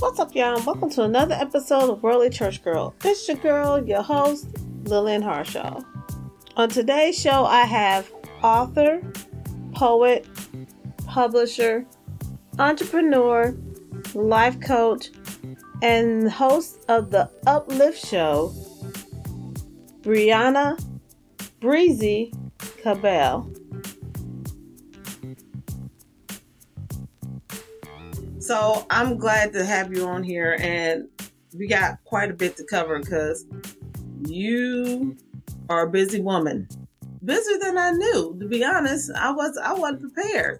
What's up, y'all? And welcome to another episode of Worldly Church Girl. This is your girl, your host, Lillian Harshaw. On today's show, I have author, poet, publisher, entrepreneur, life coach, and host of the Uplift Show, Brianna Breezy Cabell. So I'm glad to have you on here, and we got quite a bit to cover because you are a busy woman. Busier than I knew, to be honest. I wasn't prepared.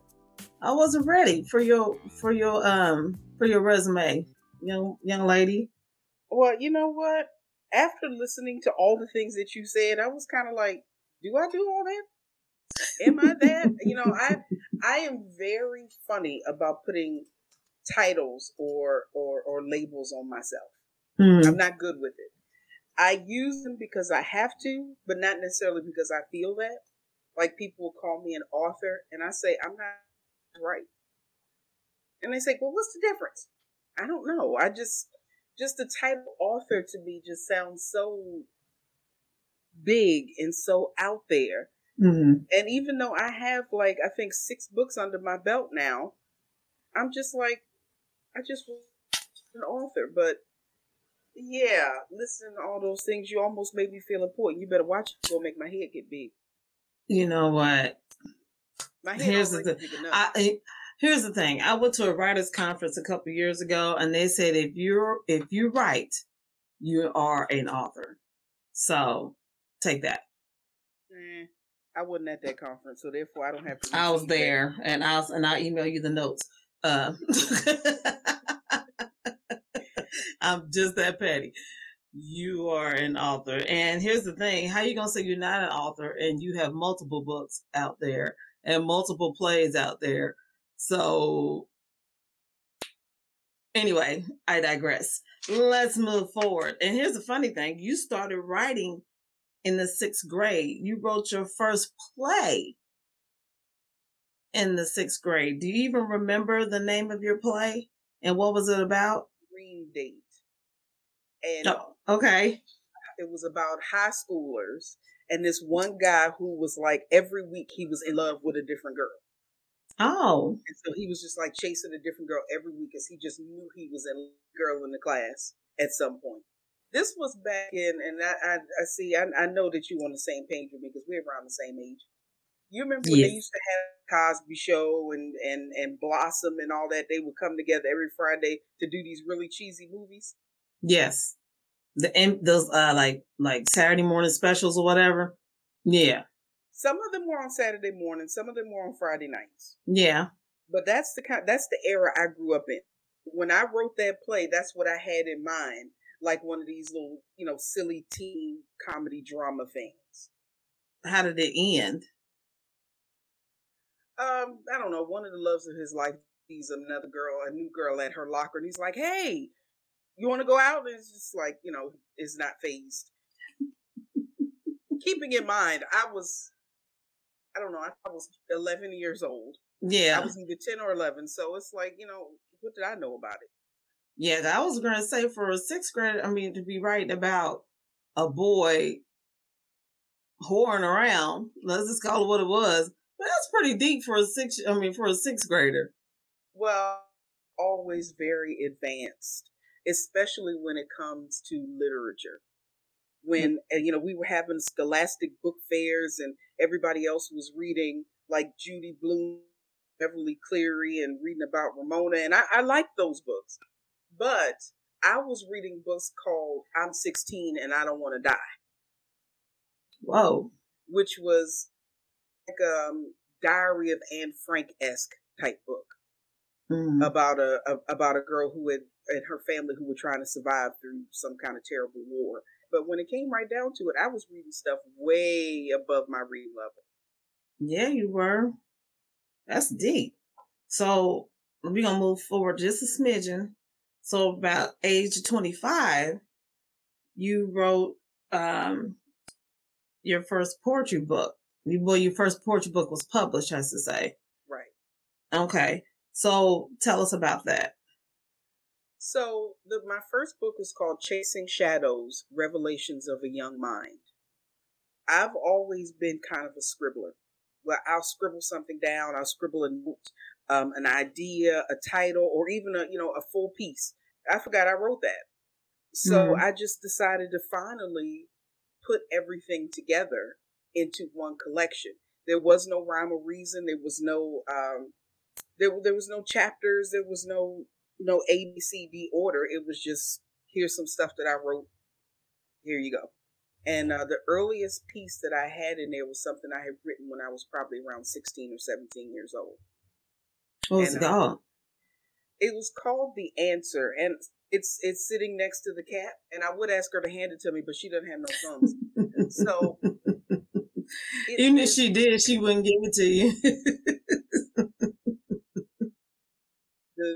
I wasn't ready for your resume, young lady. Well, you know what? After listening to all the things that you said, I was kind of like, do I do all that? Am I that? I am very funny about putting titles or labels on myself. I'm not good with it. I use them because I have to, but not necessarily because I feel that. Like, people will call me an author and I say, I'm not right. And they say, well, what's the difference? I don't know. I just the title author to me just sounds so big and so out there. Mm-hmm. And even though I have, like, I think 6 books under my belt now, I'm just like, I just was an author. But yeah, listening to all those things, you almost made me feel important. You better watch it. It's gonna make my head get big. You know what? My head here's the thing. I went to a writer's conference a couple years ago, and they said, if you write, you are an author. So take that. I wasn't at that conference, so therefore I don't have to. I was there, and I'll email you the notes. I'm just that petty. You are an author. And here's the thing. How you going to say you're not an author and you have multiple books out there and multiple plays out there? So anyway, I digress. Let's move forward. And here's the funny thing. You started writing in the 6th grade. You wrote your first play in the 6th grade. Do you even remember the name of your play? And what was it about? Green Date. And okay. It was about high schoolers and this one guy who was like, every week he was in love with a different girl. Oh. And so he was just like chasing a different girl every week because he just knew he was a girl in the class at some point. This was back in, and I see, I know that you're on the same page with me because we're around the same age. You remember when they used to have Cosby Show and Blossom and all that? They would come together every Friday to do these really cheesy movies. Yes, those like Saturday morning specials or whatever. Yeah, some of them were on Saturday morning, some of them were on Friday nights. Yeah, but that's the era I grew up in. When I wrote that play, that's what I had in mind, like one of these little silly teen comedy drama things. How did it end? I don't know. One of the loves of his life sees another girl, a new girl at her locker, and he's like, hey, you want to go out? And it's just like, it's not phased. Keeping in mind, I was 11 years old. Yeah. I was either 10 or 11. So it's like, what did I know about it? Yeah, I was going to say, for a 6th grade, to be writing about a boy whoring around, let's just call it what it was. But that's pretty deep for a 6th grader. Well, always very advanced, especially when it comes to literature. When, we were having scholastic book fairs and everybody else was reading like Judy Blume, Beverly Cleary, and reading about Ramona. And I liked those books, but I was reading books called I'm 16 and I Don't Want to Die. Whoa. Which was Diary of Anne Frank-esque type book about a girl who had, and her family, who were trying to survive through some kind of terrible war. But when it came right down to it, I was reading stuff way above my reading level. Yeah, you were. That's deep. So we're gonna move forward just a smidgen. So about age 25, you wrote your first poetry book. Well, your first poetry book was published, I have to say. Right. Okay. So tell us about that. So my first book is called Chasing Shadows: Revelations of a Young Mind. I've always been kind of a scribbler. Well, I'll scribble something down. I'll scribble a note, an idea, a title, or even a full piece. I forgot I wrote that. So I just decided to finally put everything together into one collection. There was no rhyme or reason. There was no there was no chapters. There was no A, B, C, D order. It was just, here's some stuff that I wrote. Here you go. And the earliest piece that I had in there was something I had written when I was probably around 16 or 17 years old. What was it called? It was called The Answer, and it's sitting next to the cat. And I would ask her to hand it to me, but she doesn't have no thumbs. So even if she did, she wouldn't give it to you. The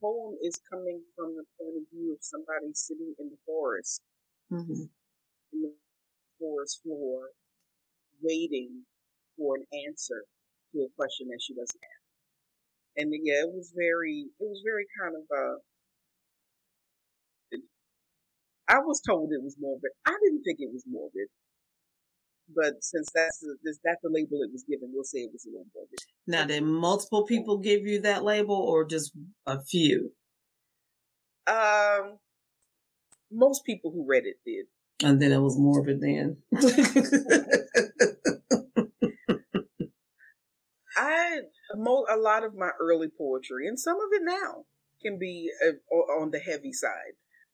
poem is coming from the point of view of somebody sitting in the forest, in the forest floor, waiting for an answer to a question that she doesn't have. And yeah, it was very kind of I was told it was morbid. I didn't think it was morbid, but since that's the label it was given, we'll say it was a little morbid. Now, did multiple people give you that label, or just a few? Most people who read it did. And then it was morbid. Then a lot of my early poetry, and some of it now, can be on the heavy side.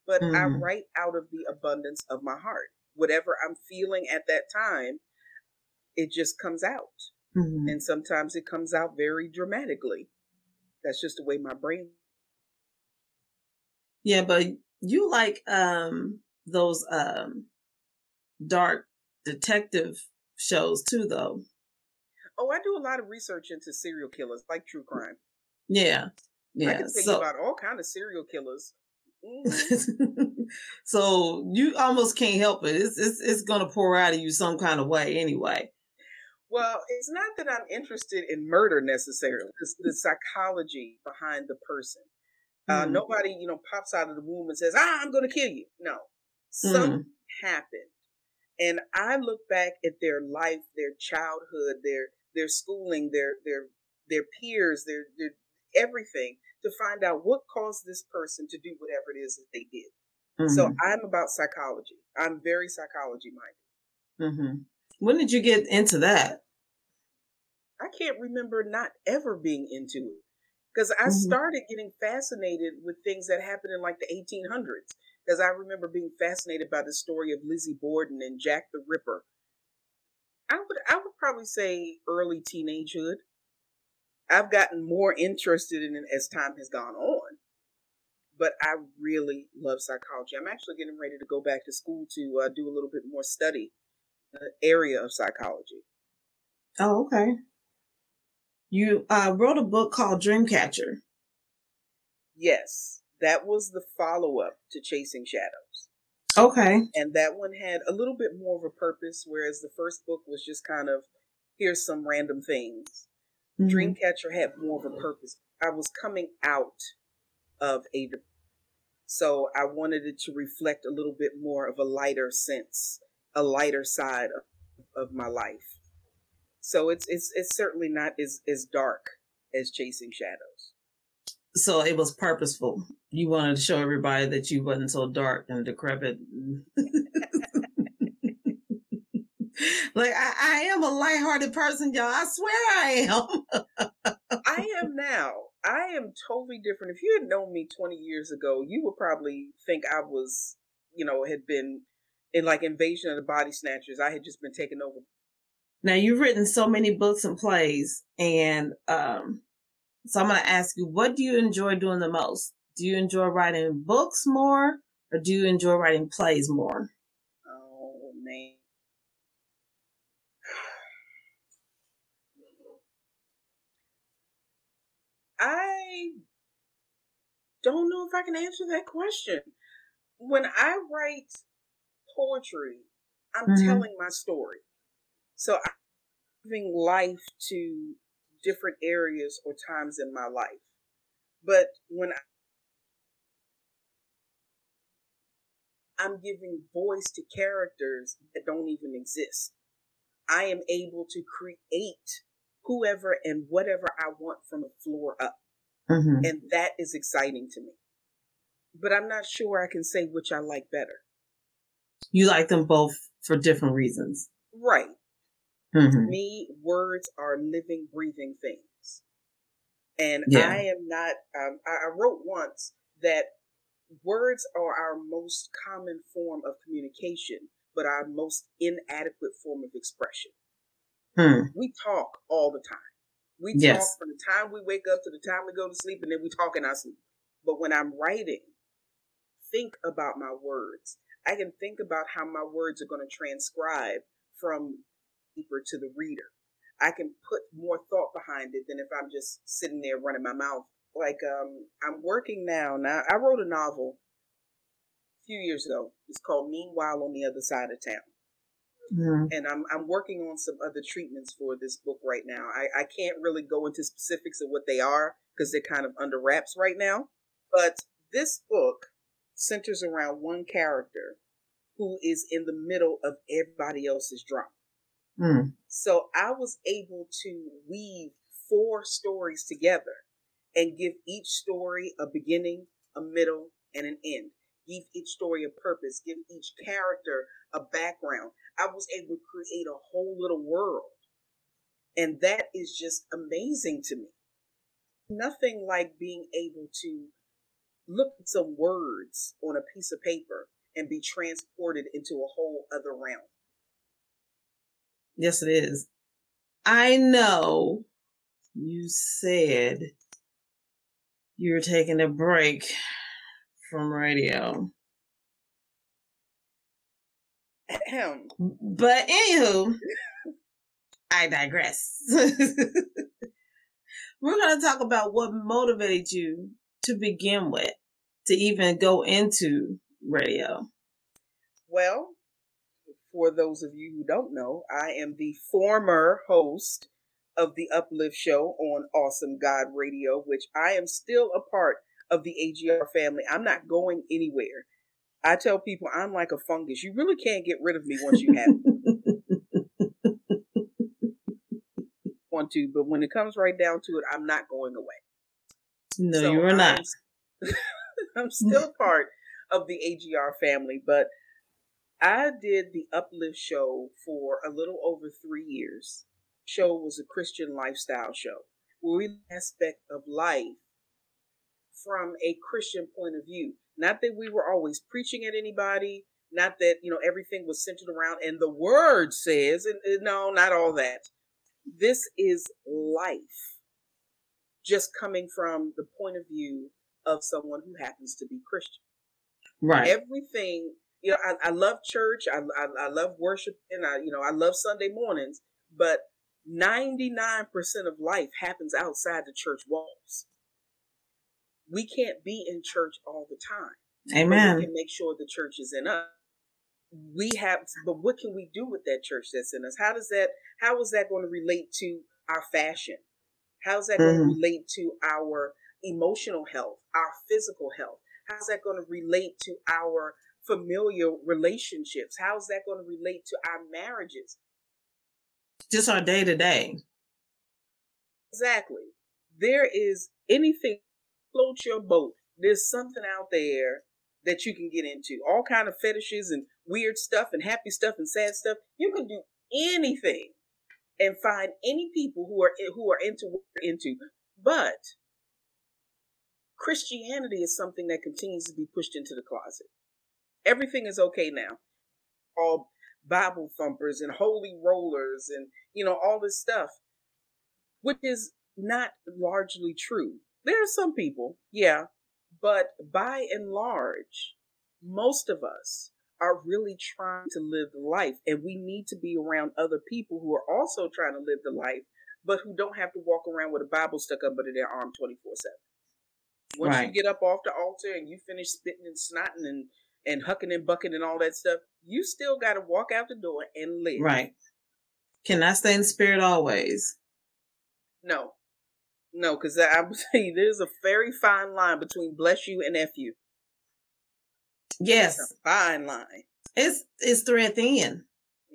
But I write out of the abundance of my heart. Whatever I'm feeling at that time, it just comes out. And sometimes it comes out very dramatically. That's just the way my brain. Yeah, but you like those dark detective shows too, though. Oh, I do a lot of research into serial killers, like true crime. Yeah. I can think about all kinds of serial killers. So you almost can't help it. It's going to pour out of you some kind of way anyway. Well, it's not that I'm interested in murder necessarily. It's the psychology behind the person. Nobody, pops out of the womb and says, I'm going to kill you. No. Something happened. And I look back at their life, their childhood, their schooling, their peers, their everything, to find out what caused this person to do whatever it is that they did. So I'm about psychology. I'm very psychology minded. When did you get into that? I can't remember not ever being into it, because I started getting fascinated with things that happened in like the 1800s. Because I remember being fascinated by the story of Lizzie Borden and Jack the Ripper. I would probably say early teenagehood. I've gotten more interested in it as time has gone on. But I really love psychology. I'm actually getting ready to go back to school to do a little bit more study in the area of psychology. Oh, okay. You wrote a book called Dreamcatcher. Yes. That was the follow-up to Chasing Shadows. Okay. And that one had a little bit more of a purpose, whereas the first book was just kind of, here's some random things. Dreamcatcher had more of a purpose. I was coming out of a... So I wanted it to reflect a little bit more of a lighter sense, a lighter side of my life. So it's certainly not as dark as Chasing Shadows. So it was purposeful. You wanted to show everybody that you wasn't so dark and decrepit. Like, I am a lighthearted person, y'all. I swear I am. I am now. I am totally different. If you had known me 20 years ago, you would probably think I was, had been in like Invasion of the Body Snatchers. I had just been taken over. Now, you've written so many books and plays, and so I'm going to ask you, what do you enjoy doing the most? Do you enjoy writing books more, or do you enjoy writing plays more? Oh, man. I don't know if I can answer that question. When I write poetry, I'm telling my story. So I'm giving life to different areas or times in my life. But when I I'm giving voice to characters that don't even exist. I am able to create whoever and whatever I want from the floor up. Mm-hmm. And that is exciting to me. But I'm not sure I can say which I like better. You like them both for different reasons. Right. Mm-hmm. To me, words are living, breathing things. And yeah. I am not, I wrote once that words are our most common form of communication, but our most inadequate form of expression. Hmm. We talk all the time. We talk from the time we wake up to the time we go to sleep, and then we talk in our sleep. But when I'm writing, think about my words. I can think about how my words are going to transcribe from deeper to the reader. I can put more thought behind it than if I'm just sitting there running my mouth. Like, I'm working now. I wrote a novel a few years ago. It's called Meanwhile on the Other Side of Town. Mm-hmm. And I'm working on some other treatments for this book right now. I can't really go into specifics of what they are because they're kind of under wraps right now. But this book centers around one character who is in the middle of everybody else's drama. Mm. So I was able to weave four stories together and give each story a beginning, a middle, and an end. Give each story a purpose. Give each character a background. I was able to create a whole little world. And that is just amazing to me. Nothing like being able to look at some words on a piece of paper and be transported into a whole other realm. Yes, it is. I know you said you were taking a break from radio. But anywho, I digress. We're going to talk about what motivated you to begin with, to even go into radio. Well, for those of you who don't know, I am the former host of the Uplift Show on Awesome God Radio, which I am still a part of the AGR family. I'm not going anywhere. I tell people I'm like a fungus. You really can't get rid of me once you have me. Want to, but when it comes right down to it, I'm not going away. No, so you are not. I'm still part of the AGR family, but I did the Uplift Show for a little over 3 years. The show was a Christian lifestyle show where we aspect of life from a Christian point of view. Not that we were always preaching at anybody, not that, you know, everything was centered around and the word says, and no, not all that. This is life just coming from the point of view of someone who happens to be Christian. Right. Everything, you know, I love church. I love worship. And I love Sunday mornings, but 99% of life happens outside the church walls. We can't be in church all the time. Amen. We can make sure the church is in us. But what can we do with that church that's in us? How is that going to relate to our fashion? How's that going to relate to our emotional health, our physical health? How's that going to relate to our familial relationships? How's that going to relate to our marriages? Just our day to day. Exactly. There is anything. Float your boat. There's something out there that you can get into. All kind of fetishes and weird stuff and happy stuff and sad stuff. You can do anything and find any people who are into what you're into. But Christianity is something that continues to be pushed into the closet. Everything is okay now. All Bible thumpers and holy rollers and, you know, all this stuff, which is not largely true. There are some people, yeah, but by and large, most of us are really trying to live the life, and we need to be around other people who are also trying to live the life, but who don't have to walk around with a Bible stuck up under their arm 24/7. Once you get up off the altar and you finish spitting and snotting and hucking and bucking and all that stuff, you still got to walk out the door and live. Right. Can I stay in spirit always? No. No, because I'm saying there's a very fine line between bless you and F you. Yes. It's a fine line. It's thread thin.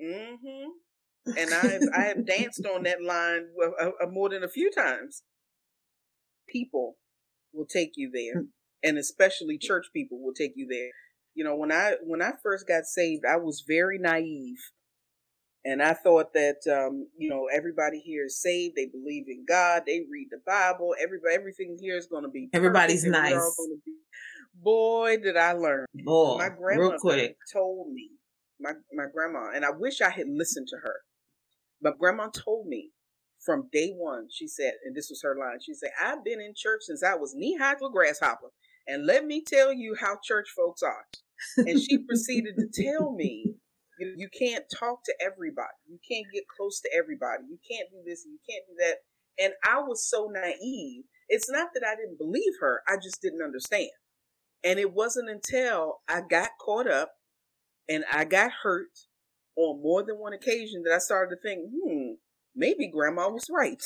Mm-hmm. And I have danced on that line more than a few times. People will take you there, and especially church people will take you there. You know, when I first got saved, I was very naive, and I thought that everybody here is saved. They believe in God. They read the Bible. Everything here is going to be perfect. Everybody's nice. Boy, did I learn! Boy, my grandma told me. My grandma, and I wish I had listened to her. My grandma told me from day one, she said, and this was her line, she said, I've been in church since I was knee-high to a grasshopper, and let me tell you how church folks are. And she proceeded to tell me, you can't talk to everybody. You can't get close to everybody. You can't do this and you can't do that. And I was so naive. It's not that I didn't believe her. I just didn't understand. And it wasn't until I got caught up and I got hurt on more than one occasion that I started to think, maybe grandma was right.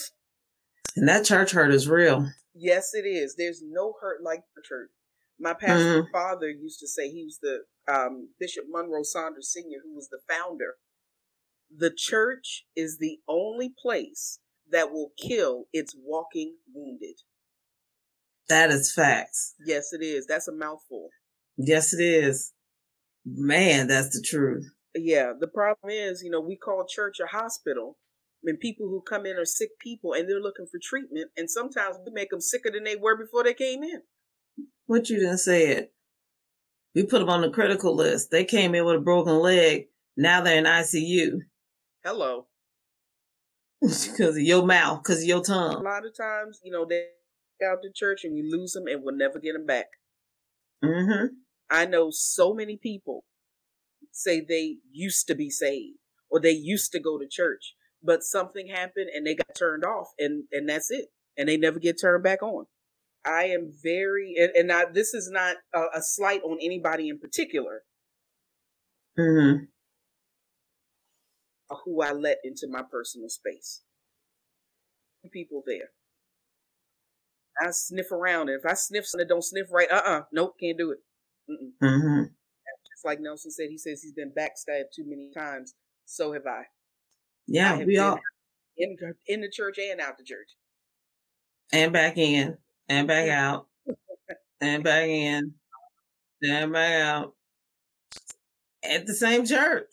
And that church hurt is real. Yes, it is. There's no hurt like the church. My pastor father used to say, he was the Bishop Monroe Saunders Sr., who was the founder. The church is the only place that will kill its walking wounded. That is facts. Yes, it is. That's a mouthful. Yes, it is. Man, that's the truth. Yeah, the problem is, we call church a hospital. I mean, people who come in are sick people and they're looking for treatment. And sometimes we make them sicker than they were before they came in. What you didn't say it. We put them on the critical list. They came in with a broken leg. Now they're in ICU. Hello. Because of your mouth, because of your tongue. A lot of times, they go out to church and we lose them and we'll never get them back. Mm-hmm. I know so many people say they used to be saved or they used to go to church, but something happened and they got turned off and that's it. And they never get turned back on. I am very, this is not a slight on anybody in particular, who I let into my personal space. People there. I sniff around, and if I sniff something that don't sniff right, nope, can't do it. Mm-hmm. Just like Nelson said, he says he's been backstabbed too many times. So have I. Yeah, we all in the church and out the church, and back in, and back out, and back in, and back out at the same church.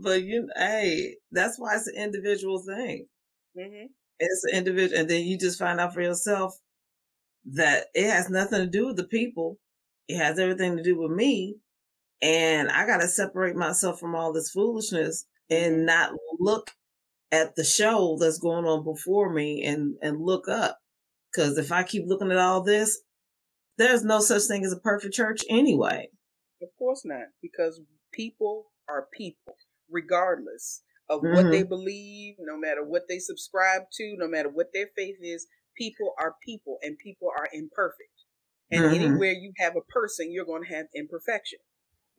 But that's why it's an individual thing. Mm-hmm. It's an individual, and then you just find out for yourself that it has nothing to do with the people. It has everything to do with me. And I got to separate myself from all this foolishness and not look at the show that's going on before me and look up. Because if I keep looking at all this, there's no such thing as a perfect church anyway. Of course not. Because people are people, regardless of what they believe, no matter what they subscribe to, no matter what their faith is. People are people, and people are imperfect. And anywhere you have a person, you're going to have imperfection.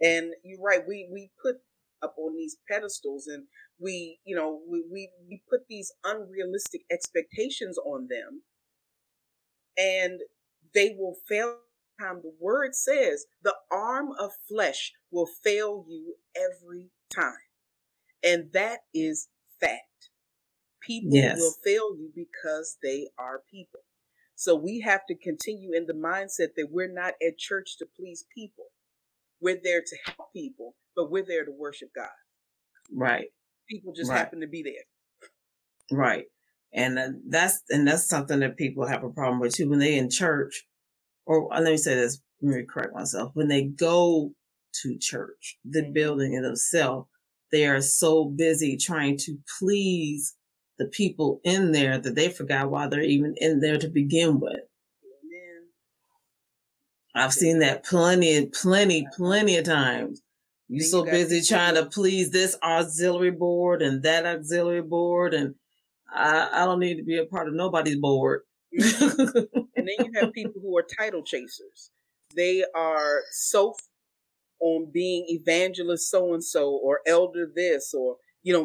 And you're right. We put up on these pedestals, and we put these unrealistic expectations on them, and they will fail. Time the word says, the arm of flesh will fail you every time, and that is fact. People will fail you because they are people. So we have to continue in the mindset that we're not at church to please people. We're there to help people, but we're there to worship God. Right. People just happen to be there. Right. And that's something that people have a problem with too. When they're in church, or let me say this, let me correct myself. When they go to church, the building in itself, they are so busy trying to please the people in there that they forgot why they're even in there to begin with. Amen. I've seen that plenty of times. You're so busy trying to please this auxiliary board and that auxiliary board, and I don't need to be a part of nobody's board. Mm-hmm. And then you have people who are title chasers. They are so on being evangelist so-and-so or elder this or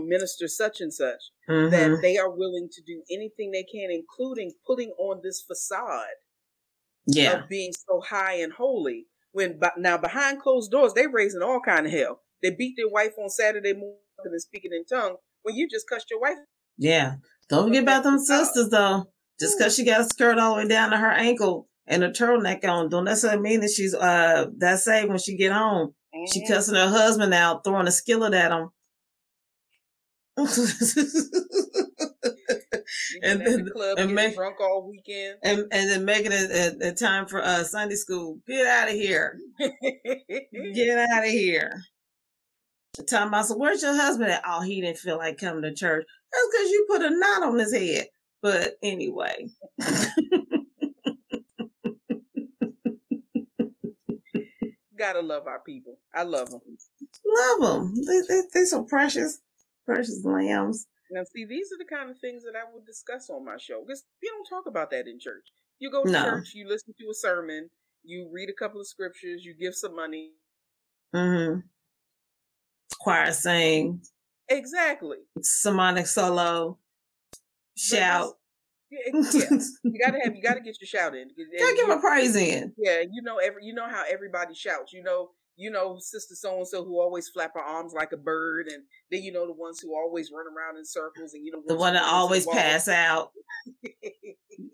minister such and such, that they are willing to do anything they can, including putting on this facade yeah. of being so high and holy. When now behind closed doors, they raising all kind of hell. They beat their wife on Saturday morning and speaking in tongues when you just cussed your wife. Yeah, don't forget about them sisters though. Just because she got a skirt all the way down to her ankle and a turtleneck on, don't necessarily mean that she's that saved when she get home. Mm-hmm. She cussing her husband out, throwing a skillet at him. And then the club and make, drunk all weekend, and then making it a time for Sunday school. Get out of here! Get out of here! Talking about, so where's your husband at? Oh, he didn't feel like coming to church. That's because you put a knot on his head. But anyway, gotta love our people. I love them. Love them. They're so precious, precious lambs. Now, see, these are the kind of things that I will discuss on my show because you don't talk about that in church. You go to church, you listen to a sermon, you read a couple of scriptures, you give some money. Mm-hmm. Choir sing. Exactly. Sermonic solo. Shout. Yeah. You gotta get your shout in. Gotta give a praise in. Yeah, you know how everybody shouts. You know, sister so-and-so who always flap her arms like a bird, and then you know the ones who always run around in circles, and you know the one that always pass out.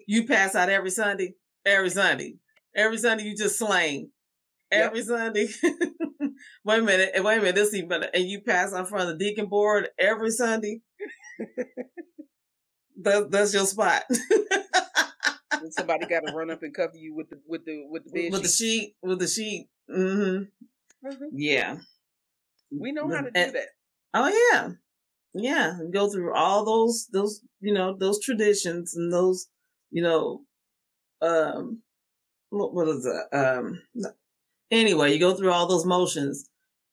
You pass out every Sunday. You just slain every Sunday. Wait a minute. This even better. And you pass out in front of the deacon board every Sunday. That's your spot. And somebody got to run up and cover you with the sheet. Mm-hmm. Mm-hmm. Yeah, we know how to do that. Oh yeah. And go through all those traditions and those what is that? Anyway, you go through all those motions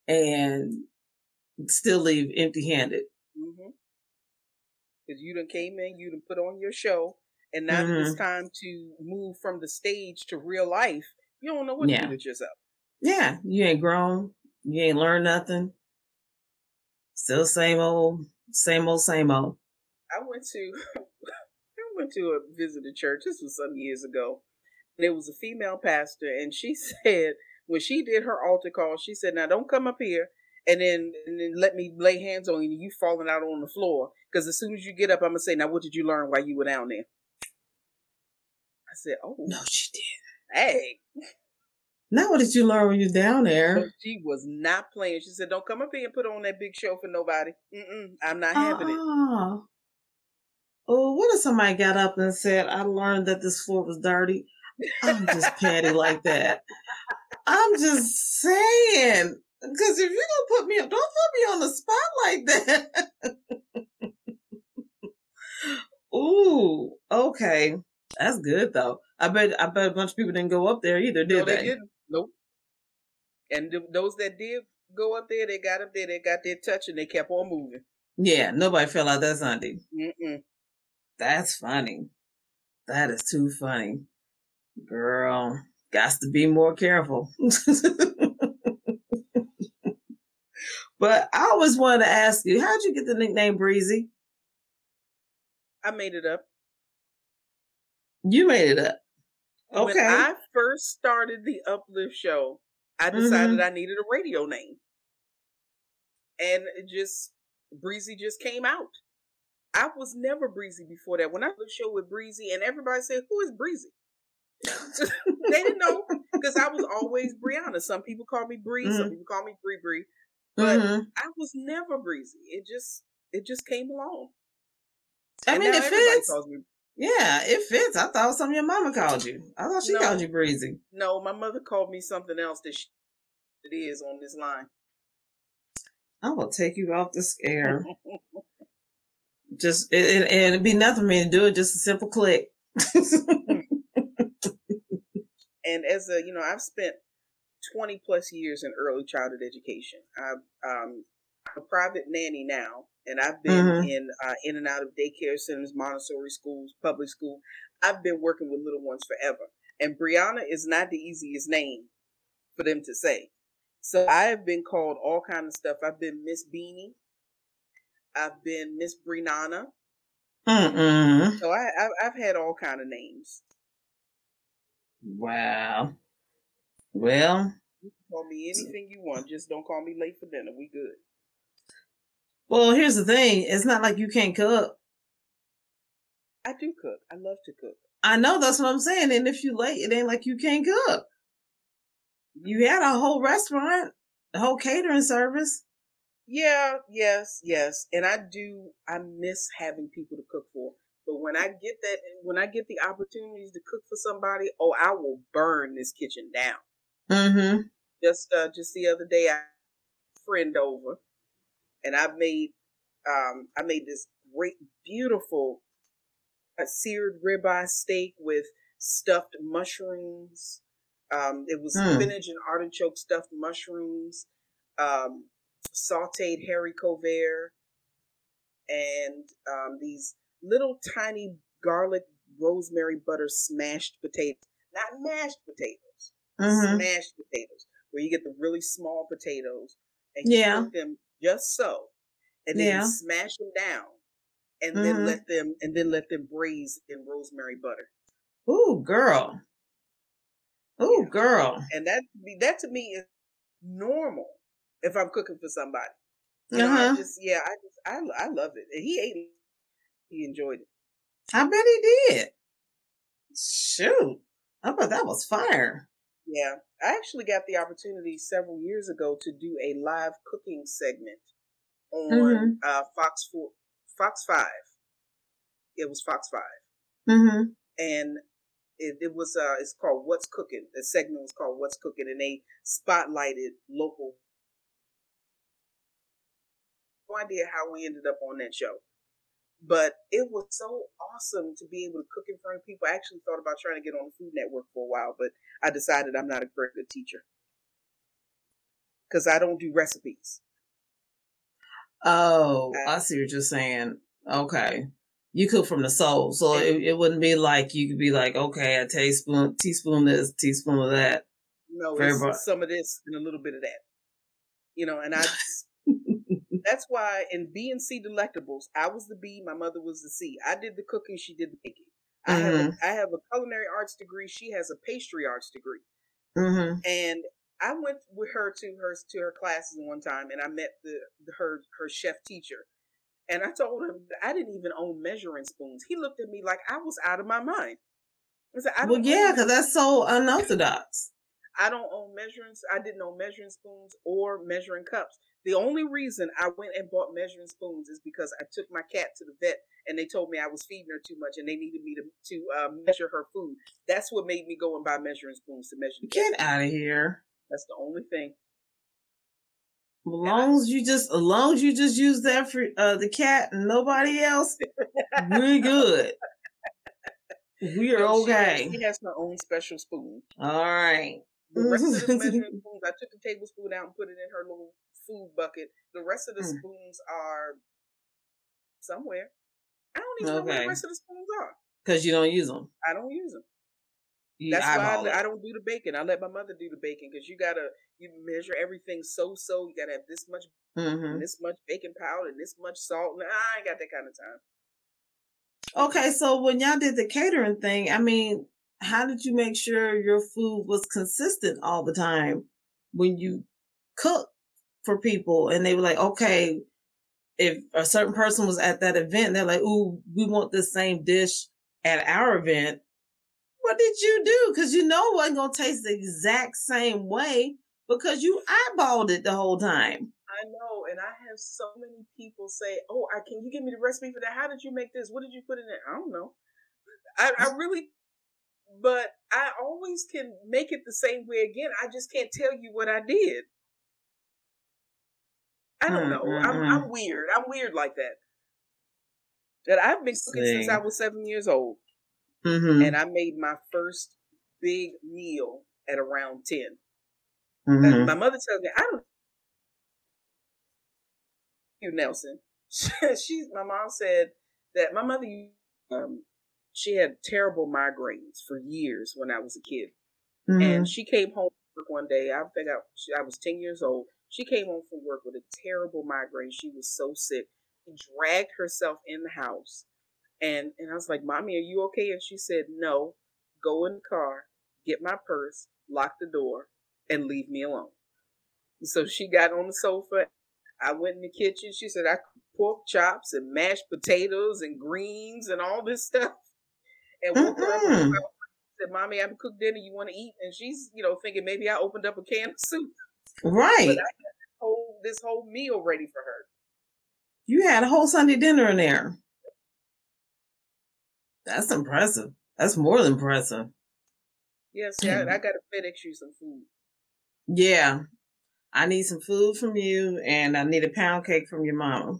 and still leave empty-handed. Mm-hmm. Because you done came in, you done put on your show, and now it's time to move from the stage to real life. You don't know what to do with yourself. Yeah, you ain't grown. You ain't learned nothing. Still same old. I went to visit a church. This was some years ago. And it was a female pastor, and she said when she did her altar call, she said, "Now don't come up here and then let me lay hands on you. You falling out on the floor because as soon as you get up, I'm gonna say, now what did you learn while you were down there?" I said, "Oh no, she did." Hey. Now what did you learn when you down there? So she was not playing. She said, "Don't come up here and put on that big show for nobody. I'm not having it." Oh, what if somebody got up and said, "I learned that this floor was dirty"? I'm just petty like that. I'm just saying, because if you're gonna put me up, don't put me on the spot like that. Ooh, okay. That's good though. I bet a bunch of people didn't go up there either, did they? Didn't. Nope. And those that did go up there, they got up there, they got their touch, and they kept on moving. Yeah, nobody fell out that Sunday. Mm-mm. That's funny. That is too funny, girl. Gots to be more careful. But I always wanted to ask you, how'd you get the nickname Breezy? I made it up. You made it up. Okay. When I first started the Uplift Show, I decided I needed a radio name. And it just, Breezy just came out. I was never Breezy before that. When I did the show with Breezy, and everybody said, "Who is Breezy?" They didn't know, because I was always Brianna. Some people call me Bree, some people call me Bree. But I was never Breezy. It just came along. I mean, it fits. Yeah, it fits. I thought it was something your mama called you. I thought she called you Breezy. No, my mother called me something else it is on this line. I will take you off this air. Just and it'd be nothing for me to do it. Just a simple click. And as I've spent 20 plus years in early childhood education. I'm a private nanny now. And I've been in and out of daycare centers, Montessori schools, public school. I've been working with little ones forever. And Brianna is not the easiest name for them to say. So I have been called all kinds of stuff. I've been Miss Beanie. I've been Miss Brianna. So I've had all kinds of names. Wow. Well. You can call me anything you want. Just don't call me late for dinner. We good. Well, here's the thing. It's not like you can't cook. I do cook. I love to cook. I know. That's what I'm saying. And if you're late, it ain't like you can't cook. You had a whole restaurant, a whole catering service. Yeah, yes. And I miss having people to cook for. But when I get the opportunities to cook for somebody, oh, I will burn this kitchen down. Mm-hmm. Just the other day, I had a friend over, and I made this great, beautiful, seared ribeye steak with stuffed mushrooms. It was spinach and artichoke stuffed mushrooms, sauteed haricot vert, and these little tiny garlic rosemary butter smashed potatoes. Not mashed potatoes. Mm-hmm. Smashed potatoes, where you get the really small potatoes and you cook them just so, and then you smash them down, and then let them braise in rosemary butter. Ooh, girl. Oh, yeah. Girl. And that to me is normal if I'm cooking for somebody. You know, I love it. And he ate it. He enjoyed it. I bet he did. Shoot. I bet that was fire. Yeah. I actually got the opportunity several years ago to do a live cooking segment on Fox 4, Fox 5. It was Fox 5. Mm-hmm. And it's called What's Cooking. The segment was called What's Cooking, and they spotlighted local. No idea how we ended up on that show, but it was so awesome to be able to cook in front of people. I actually thought about trying to get on the Food Network for a while, but I decided I'm not a very good teacher because I don't do recipes. Oh, I see what you're saying. Okay. You cook from the soul, so it wouldn't be like you could be like, okay, a teaspoon this, teaspoon of that. No, it's some of this and a little bit of that. You know, and that's why in B and C Delectables, I was the B, my mother was the C. I did the cooking, she did the baking. Mm-hmm. I have a culinary arts degree. She has a pastry arts degree. Mm-hmm. And I went with her to her classes one time, and I met her chef teacher. And I told him I didn't even own measuring spoons. He looked at me like I was out of my mind. I said, because that's so unorthodox. I didn't own measuring spoons or measuring cups. The only reason I went and bought measuring spoons is because I took my cat to the vet and they told me I was feeding her too much and they needed me to measure her food. That's what made me go and buy measuring spoons to measure the cat. Get out of here. That's the only thing. As long as you just use that for the cat and nobody else, we're good. We are okay. She has her own special spoon. All right. The rest of the measuring spoons, I took the tablespoon out and put it in her little food bucket. The rest of the spoons are somewhere. I don't even know where the rest of the spoons are. Because you don't use them. I don't use them. That's why I don't do the baking. I let my mother do the baking because you measure everything so. You got to have this much, and this much baking powder and this much salt. And I ain't got that kind of time. Okay, so when y'all did the catering thing, I mean, how did you make sure your food was consistent all the time when you cook for people? And they were like, okay, if a certain person was at that event, they're like, ooh, we want this same dish at our event. What did you do? Because you know it wasn't going to taste the exact same way because you eyeballed it the whole time. I know. And I have so many people say, oh, can you give me the recipe for that? How did you make this? What did you put in it? I don't know. But I always can make it the same way again. I just can't tell you what I did. I don't know. I'm weird. I'm weird like that. That I've been cooking since I was 7 years old. Mm-hmm. And I made my first big meal at around 10. Mm-hmm. My mother tells me, Nelson. My mom said that my mother, she had terrible migraines for years when I was a kid. Mm-hmm. And she came home from work one day. I think I was 10 years old. She came home from work with a terrible migraine. She was so sick. She dragged herself in the house. And I was like, Mommy, are you okay? And she said, no, go in the car, get my purse, lock the door, and leave me alone. So she got on the sofa. I went in the kitchen. She said, I cooked pork chops and mashed potatoes and greens and all this stuff. And woke her up and said, Mommy, I haven't cooked dinner. You want to eat? And she's, you know, thinking maybe I opened up a can of soup. Right. But I had this whole meal ready for her. You had a whole Sunday dinner in there. That's impressive. That's more than impressive. Yes, yeah, I got to FedEx you some food. Yeah. I need some food from you, and I need a pound cake from your mama.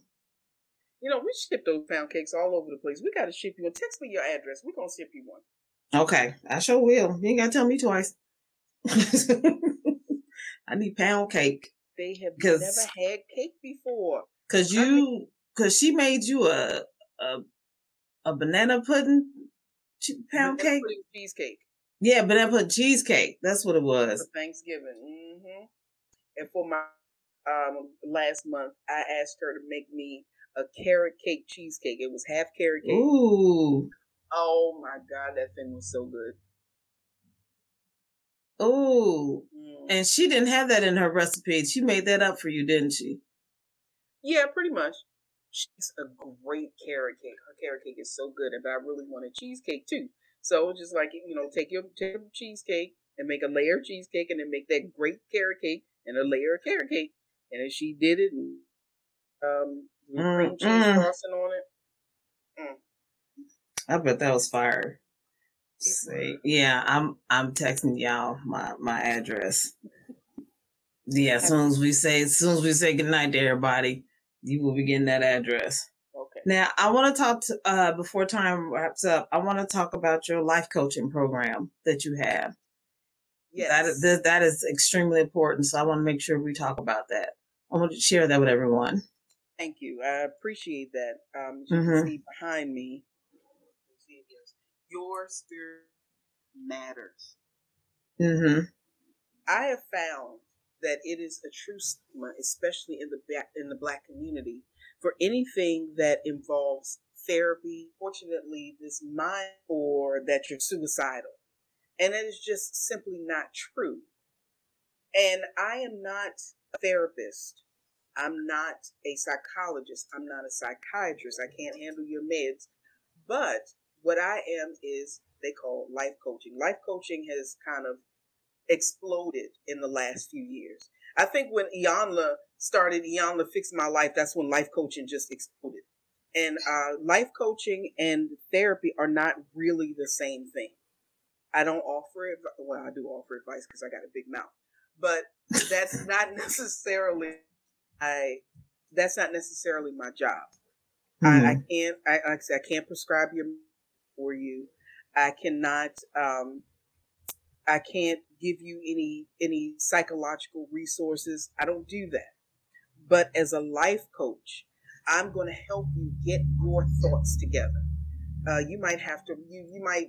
You know, we ship those pound cakes all over the place. We got to ship you one. Text me your address. We're going to ship you one. Okay. I sure will. You ain't got to tell me twice. I need pound cake. They have never had cake before. Because she made you a banana pudding pound cake? Pudding cheesecake. Yeah, banana pudding cheesecake. That's what it was. For Thanksgiving. Mm-hmm. And for my last month, I asked her to make me a carrot cake cheesecake. It was half carrot cake. Ooh. Oh, my God. That thing was so good. Ooh. Mm. And she didn't have that in her recipe. She made that up for you, didn't she? Yeah, pretty much. She's a great carrot cake. Her carrot cake is so good. But I really wanted cheesecake, too. So just like, you know, take your cheesecake and make a layer of cheesecake and then make that great carrot cake. And a layer of carrot cake. And then she did it. And, cream cheese frosting on it. I bet that was fire. See, yeah, I'm texting y'all my address. Yeah, as soon as we say goodnight to everybody, you will be getting that address. Okay. Now, I want to talk to, before time wraps up, I want to talk about your life coaching program that you have. Yes. That is extremely important. So I want to make sure we talk about that. I want to share that with everyone. Thank you. I appreciate that. You can see behind me, your spirit matters. Mm-hmm. I have found that it is a true stigma, especially in the Black community, for anything that involves therapy. Fortunately, this mind or that you're suicidal. And that is just simply not true. And I am not a therapist. I'm not a psychologist. I'm not a psychiatrist. I can't handle your meds. But what I am is they call life coaching. Life coaching has kind of exploded in the last few years. I think when Iyanla started, Iyanla Fixed My Life, that's when life coaching just exploded. And life coaching and therapy are not really the same thing. I don't offer it. Well, I do offer advice because I got a big mouth, but that's not necessarily my job. Mm-hmm. I can't prescribe your for you. I cannot. I can't give you any psychological resources. I don't do that. But as a life coach, I'm going to help you get your thoughts together. You might have to. You might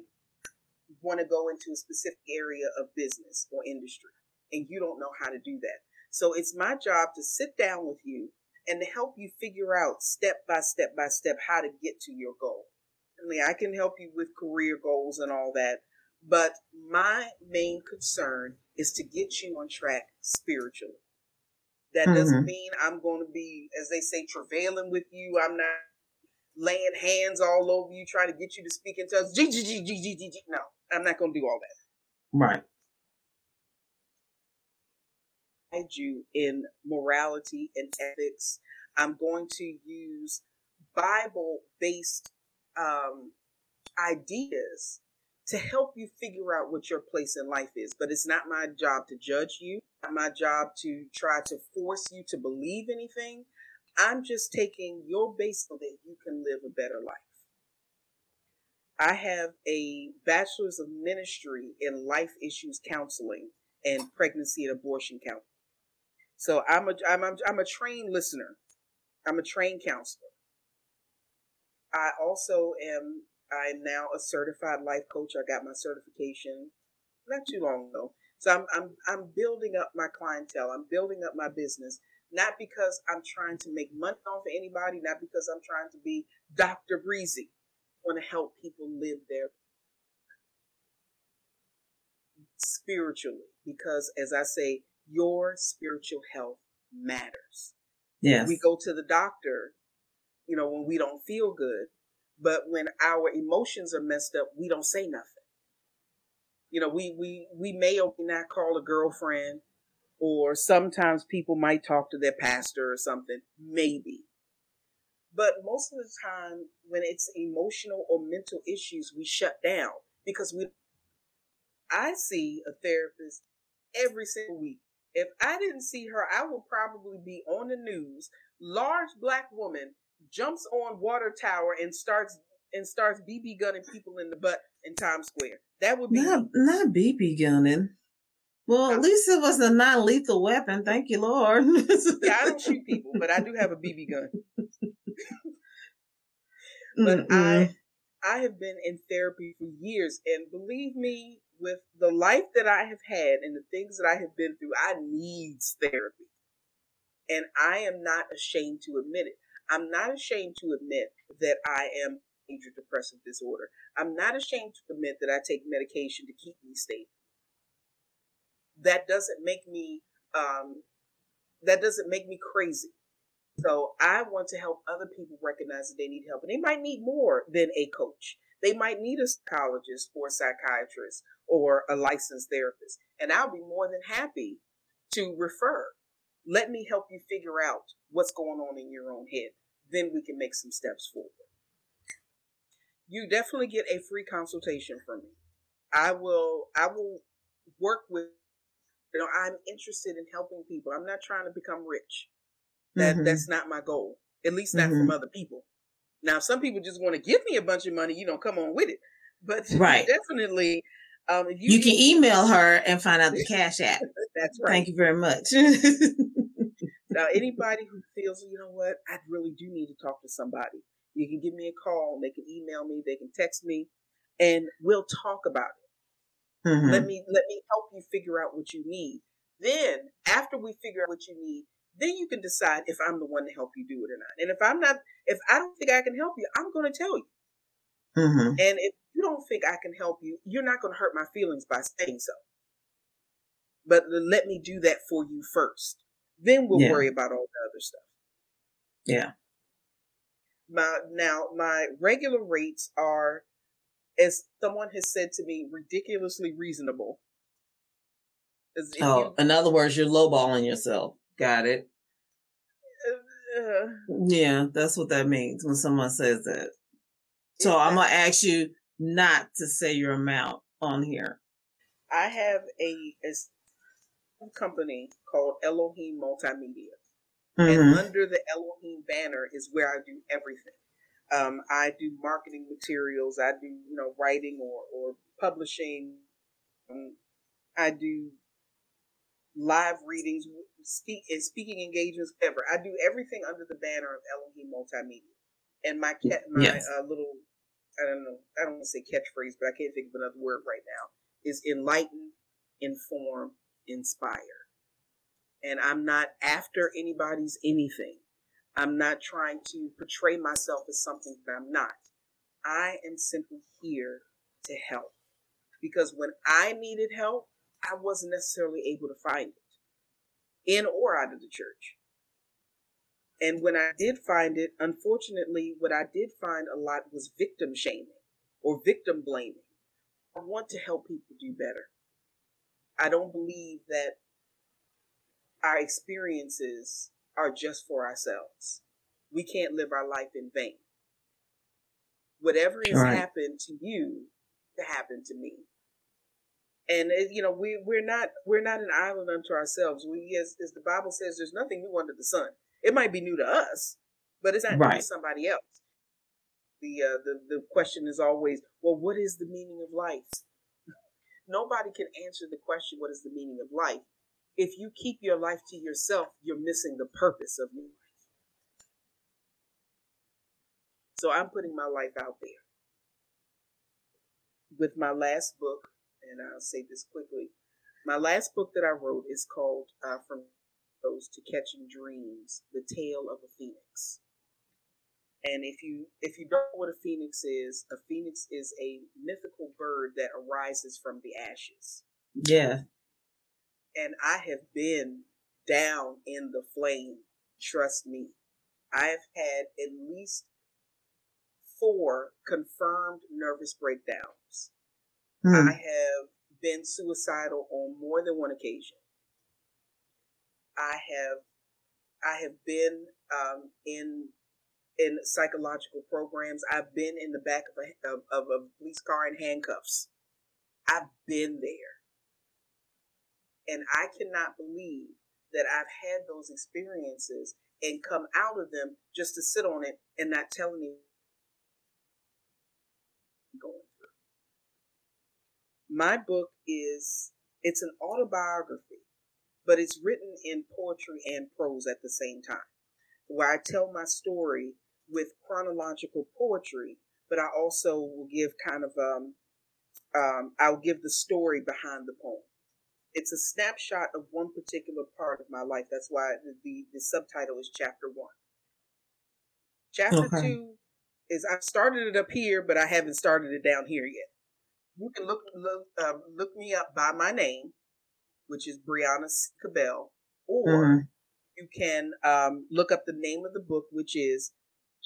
want to go into a specific area of business or industry, and you don't know how to do that. So it's my job to sit down with you and to help you figure out step by step by step how to get to your goal. I mean, I can help you with career goals and all that, but my main concern is to get you on track spiritually. That doesn't mean I'm going to be, as they say, travailing with you. I'm not laying hands all over you, trying to get you to speak in tongues. No. I'm not going to do all that. Right. I guide you in morality and ethics. I'm going to use Bible-based ideas to help you figure out what your place in life is. But it's not my job to judge you. It's not my job to try to force you to believe anything. I'm just taking your base so that you can live a better life. I have a bachelor's of ministry in life issues counseling and pregnancy and abortion counseling. So I'm a trained listener. I'm a trained counselor. I also am now a certified life coach. I got my certification not too long ago. So I'm building up my clientele. I'm building up my business. Not because I'm trying to make money off of anybody, not because I'm trying to be Dr. Breezy. I want to help people live their spiritually, because as I say, your spiritual health matters. Yes. We go to the doctor, you know, when we don't feel good, but when our emotions are messed up, we don't say nothing. You know, we may or may not call a girlfriend, or sometimes people might talk to their pastor or something, maybe. But most of the time when it's emotional or mental issues, we shut down because I see a therapist every single week. If I didn't see her, I would probably be on the news. Large black woman jumps on water tower and starts BB gunning people in the butt in Times Square. That would be not BB gunning. Well, at least it was a non-lethal weapon. Thank you, Lord. Yeah, I don't shoot people, but I do have a BB gun. But I have been in therapy for years, and believe me, with the life that I have had and the things that I have been through, I need therapy. And I am not ashamed to admit it. I'm not ashamed to admit that I am major depressive disorder. I'm not ashamed to admit that I take medication to keep me stable. That doesn't make me crazy. So I want to help other people recognize that they need help. And they might need more than a coach. They might need a psychologist or a psychiatrist or a licensed therapist. And I'll be more than happy to refer. Let me help you figure out what's going on in your own head. Then we can make some steps forward. You definitely get a free consultation from me. I will work with, you know, I'm interested in helping people. I'm not trying to become rich. That's not my goal, at least not from other people. Now, some people just want to give me a bunch of money. You know, come on with it. But right. Definitely, if you can email her and find out the Cash App. That's right. Thank you very much. Now, anybody who feels, you know what, I really do need to talk to somebody. You can give me a call. They can email me. They can text me, and we'll talk about it. Mm-hmm. Let me help you figure out what you need. Then, after we figure out what you need, then you can decide if I'm the one to help you do it or not. And if I don't think I can help you, I'm going to tell you. Mm-hmm. And if you don't think I can help you, you're not going to hurt my feelings by saying so. But let me do that for you first. Then we'll worry about all the other stuff. Yeah. My regular rates are, as someone has said to me, ridiculously reasonable. In other words, you're lowballing yourself. Got it. Yeah, that's what that means when someone says that. So I'm going to ask you not to say your amount on here. I have a company called Elohim Multimedia. Mm-hmm. And under the Elohim banner is where I do everything. I do marketing materials. I do, you know, writing or publishing. I do live readings, speaking engagements, whatever. I do everything under the banner of Elohim Multimedia. And my little, I don't want to say catchphrase, but I can't think of another word right now, is enlighten, inform, inspire. And I'm not after anybody's anything. I'm not trying to portray myself as something that I'm not. I am simply here to help. Because when I needed help, I wasn't necessarily able to find it in or out of the church. And when I did find it, unfortunately, what I did find a lot was victim shaming or victim blaming. I want to help people do better. I don't believe that our experiences are just for ourselves. We can't live our life in vain. Whatever has happened to you, to happen to me. And, you know, we're not an island unto ourselves. We, as the Bible says, there's nothing new under the sun. It might be new to us, but it's not new to somebody else. The question is always, well, what is the meaning of life? Nobody can answer the question, what is the meaning of life? If you keep your life to yourself, you're missing the purpose of your life. So I'm putting my life out there. With my last book, and I'll say this quickly, my last book that I wrote is called From Those to Catching Dreams, The Tale of a Phoenix. And if you don't know what a phoenix is a mythical bird that arises from the ashes. Yeah. And I have been down in the flame. Trust me. I've had at least 4 confirmed nervous breakdowns. I have been suicidal on more than one occasion. I have been in psychological programs. I've been in the back of a police car in handcuffs. I've been there. And I cannot believe that I've had those experiences and come out of them just to sit on it and not tell anyone going through. My book it's an autobiography, but it's written in poetry and prose at the same time, where I tell my story with chronological poetry, but I also will give kind of, I'll give the story behind the poem. It's a snapshot of one particular part of my life. That's why the subtitle is Chapter 1. Chapter 2 is, I've started it up here, but I haven't started it down here yet. You can look me up by my name, which is Brianna Cabell, or you can look up the name of the book, which is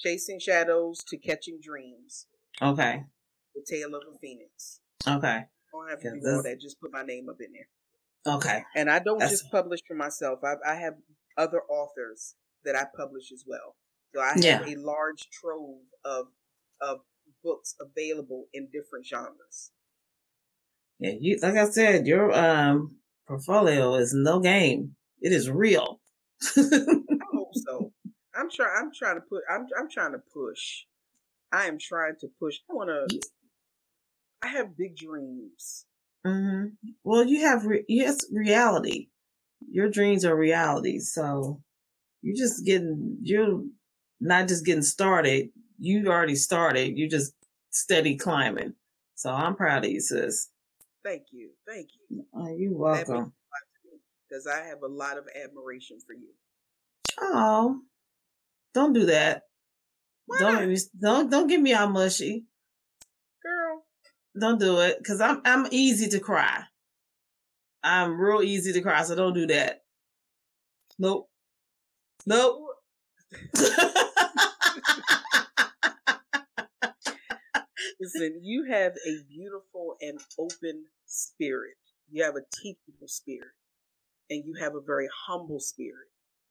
Chasing Shadows to Catching Dreams. Okay. The Tale of a Phoenix. Okay. I don't have to do all that. Just put my name up in there. Okay. And I don't just publish for myself. I have other authors that I publish as well. So I have a large trove of books available in different genres. Yeah, you, like I said, your portfolio is no game. It is real. I hope so. I'm trying to push. I am trying to push. I have big dreams. Mm-hmm. Well, you have reality. Your dreams are reality. So you're not just getting started. You already started. You just steady climbing. So I'm proud of you, sis. Thank you. Oh, you're welcome. Because I have a lot of admiration for you. Oh, don't do that. Why not? Don't get me all mushy, girl. Don't do it, because I'm easy to cry. I'm real easy to cry, so don't do that. Nope. Listen, you have a beautiful and open spirit. You have a teachable spirit, and you have a very humble spirit,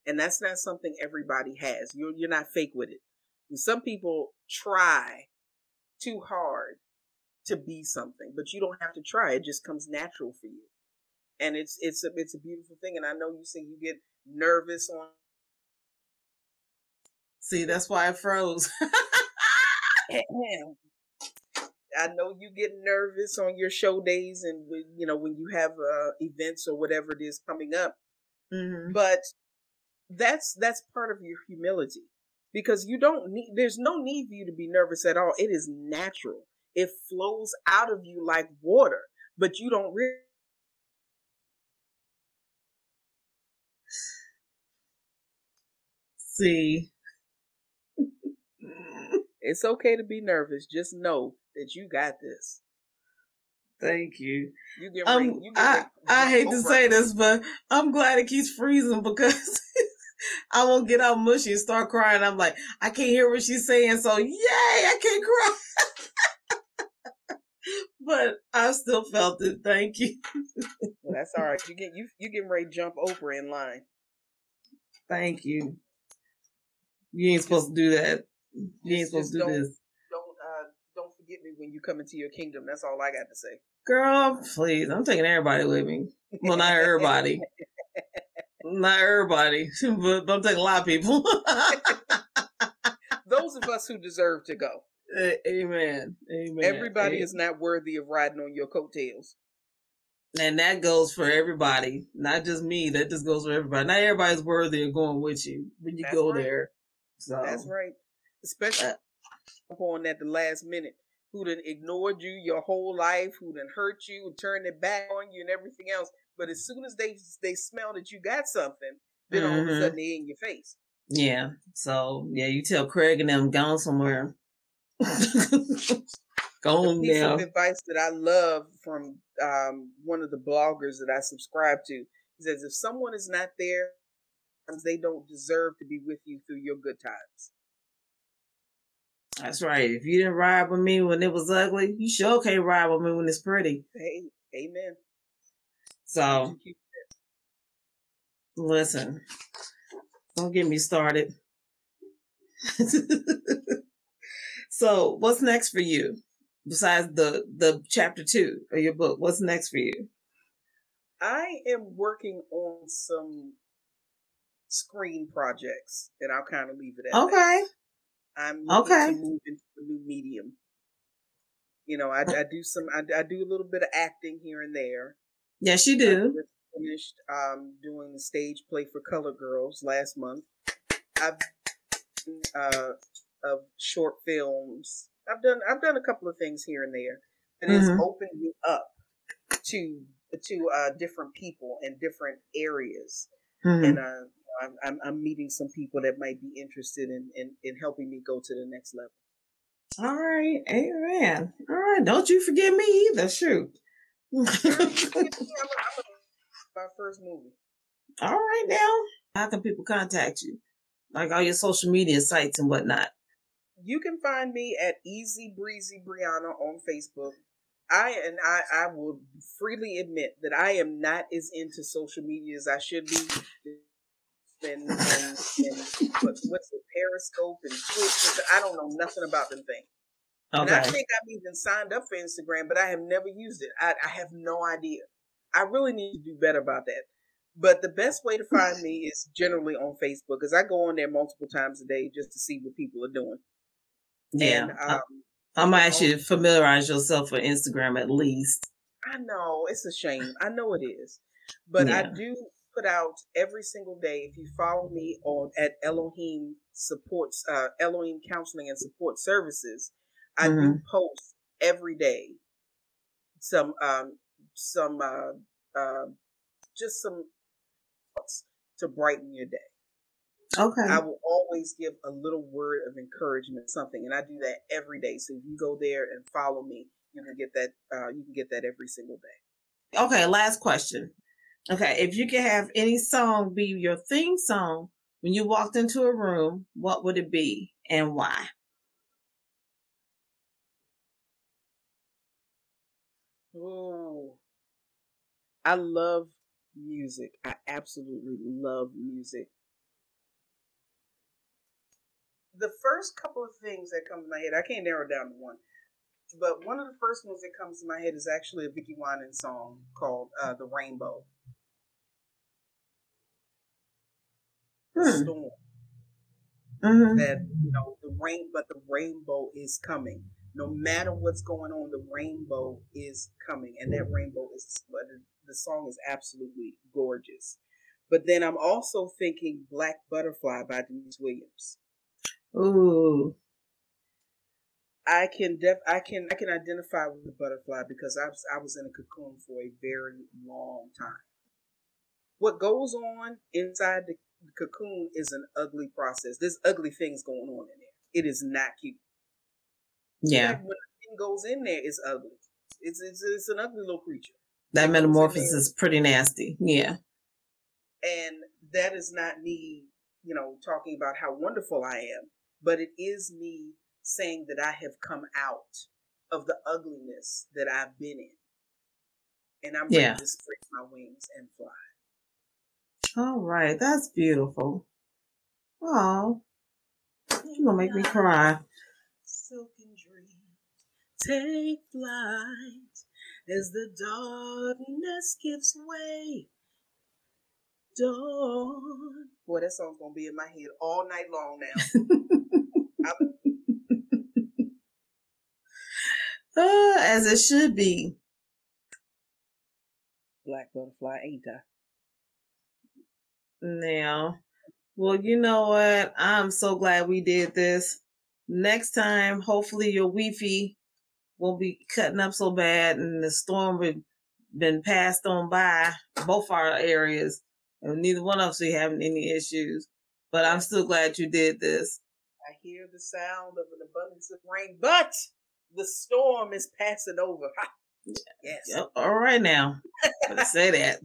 and that's not something everybody has. You're not fake with it. And some people try too hard to be something, but you don't have to try. It just comes natural for you, and it's a beautiful thing. And I know you say you get nervous on. See, that's why I froze. I know you get nervous on your show days, and when you have events or whatever it is coming up, but that's part of your humility, because you don't need. There's no need for you to be nervous at all. It is natural. It flows out of you like water, but you don't really. See. It's okay to be nervous. Just know that you got this. Thank you. I hate to say this, but I'm glad it keeps freezing, because I won't get all mushy and start crying. I'm like, I can't hear what she's saying, so yay, I can't cry. But I still felt it. Thank you. Well, that's all right. You getting ready to jump Oprah in line. Thank you. You ain't supposed to do that. You ain't supposed to do this. Don't forget me when you come into your kingdom. That's all I got to say. Girl, please. I'm taking everybody with me. Well, not everybody. Not everybody. But I'm taking a lot of people. Those of us who deserve to go. Amen. Everybody is not worthy of riding on your coattails. And that goes for everybody. Not just me. That just goes for everybody. Not everybody's worthy of going with you when you go there. So that's right. Especially upon at the last minute, who done ignored you your whole life, who done hurt you and turned their back on you and everything else. But as soon as they smell that you got something, then all of a sudden they in your face. Yeah. So yeah, you tell Craig and them gone somewhere. Go on now. Piece of advice that I love from one of the bloggers that I subscribe to. He says, if someone is not there, they don't deserve to be with you through your good times. That's right. If you didn't ride with me when it was ugly, you sure can't ride with me when it's pretty. Hey, amen. So, listen, don't get me started. So, what's next for you? Besides the chapter 2 of your book, what's next for you? I am working on some screen projects, and I'll kind of leave it at that. Okay. I'm looking to move into a new medium. You know, I do a little bit of acting here and there. Yes, you do. I finished doing the stage play for Color Girls last month. I've of short films. I've done a couple of things here and there, and it's opened me up to different people in different areas. Mm-hmm. And I'm meeting some people that might be interested in helping me go to the next level. All right. Amen. All right. Don't you forget me either. Shoot. My first movie. All right now. How can people contact you? Like all your social media sites and whatnot. You can find me at Easy Breezy Brianna on Facebook. I will freely admit that I am not as into social media as I should be. And what's it, Periscope and Twitch? I don't know nothing about them things. Okay. And I think I've even signed up for Instagram, but I have never used it. I have no idea. I really need to do better about that. But the best way to find me is generally on Facebook, because I go on there multiple times a day just to see what people are doing. Yeah. And, I might ask you to familiarize yourself with Instagram at least. I know. It's a shame. I know it is. But yeah. I do put out every single day. If you follow me at Elohim Supports, Elohim Counseling and Support Services, I do post every day some thoughts to brighten your day. Okay. I will always give a little word of encouragement, something, and I do that every day. So if you go there and follow me, you can get that. You can get that every single day. Okay. Last question. Okay, if you could have any song be your theme song when you walked into a room, what would it be and why? Oh, I love music. I absolutely love music. The first couple of things that come to my head, I can't narrow down to one, but one of the first ones that comes to my head is actually a Vickie Winans song called The Rainbow. Storm. That, you know, the rainbow is coming. No matter what's going on, the rainbow is coming. And that rainbow is, the song is absolutely gorgeous. But then I'm also thinking Black Butterfly by Deniece Williams. Ooh. I can identify with the butterfly because I was in a cocoon for a very long time. What goes on inside the cocoon is an ugly process. There's ugly things going on in there. It is not cute. Yeah. Like when a thing goes in there, it's ugly. It's an ugly little creature. That metamorphosis is pretty nasty. Yeah. And that is not me, you know, talking about how wonderful I am, but it is me saying that I have come out of the ugliness that I've been in. And I'm ready to spread my wings and fly. All right. That's beautiful. Oh, you're going to make me cry. Silken dreams take flight as the darkness gives way. Dawn. Boy, that song's going to be in my head all night long now. As it should be. Black Butterfly, ain't I? Now, well, you know what? I'm so glad we did this. Next time, hopefully your Wi-Fi won't be cutting up so bad and the storm would been passed on by both our areas. And neither one of us are having any issues. But I'm still glad you did this. I hear the sound of an abundance of rain, but the storm is passing over. Yes. Yep. All right now. Let's say that.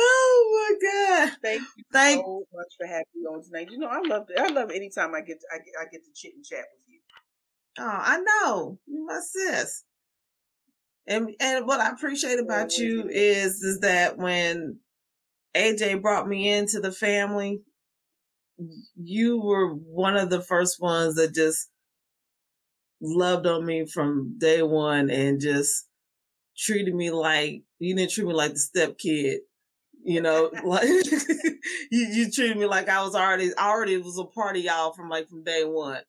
Oh my God! Thank you so much for having me on tonight. You know, I love it anytime I get to chit and chat with you. Oh, I know, you're my sis. And what I appreciate about you is that when AJ brought me into the family, you were one of the first ones that just loved on me from day one and just treated me like, you didn't treat me like the stepkid, you know, like you treated me like I was already was a part of y'all from day one.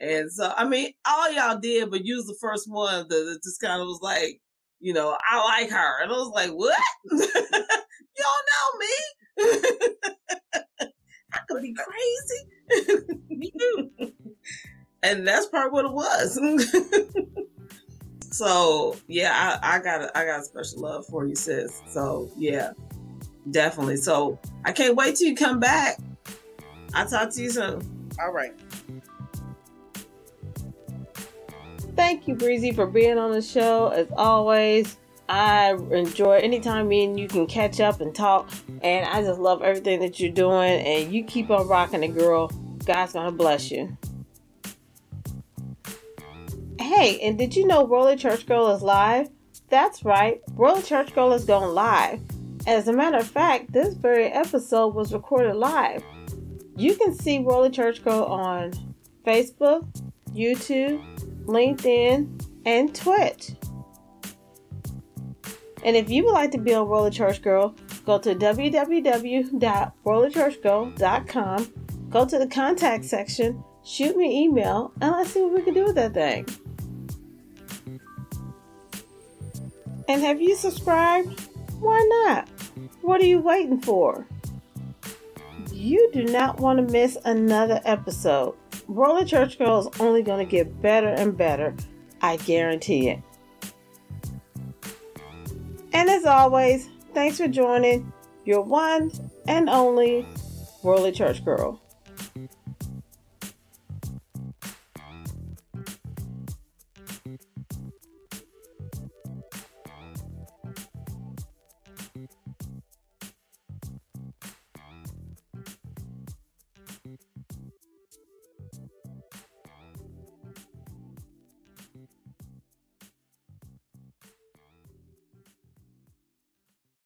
And so, I mean, all y'all did, but you was the first one that just kind of was like, you know, I like her. And I was like, what? You don't know me? I could be crazy. You. And that's probably what it was. So yeah, I got a special love for you, sis. So yeah, definitely. So I can't wait till you come back. I'll talk to you soon. All right. Thank you, Breezy, for being on the show. As always, I enjoy anytime me and you can catch up and talk. And I just love everything that you're doing. And you keep on rocking it, girl. God's gonna bless you. Hey, and did you know Worldly Church Girl is live? That's right, Worldly Church Girl is going live. As a matter of fact, this very episode was recorded live. You can see Worldly Church Girl on Facebook, YouTube, LinkedIn, and Twitch. And if you would like to be on Worldly Church Girl, go to www.worldlychurchgirl.com, go to the contact section, shoot me an email, and let's see what we can do with that thing. And have you subscribed? Why not? What are you waiting for? You do not want to miss another episode. Roller Church Girl is only going to get better and better. I guarantee it. And as always, thanks for joining your one and only Worldly Church Girl.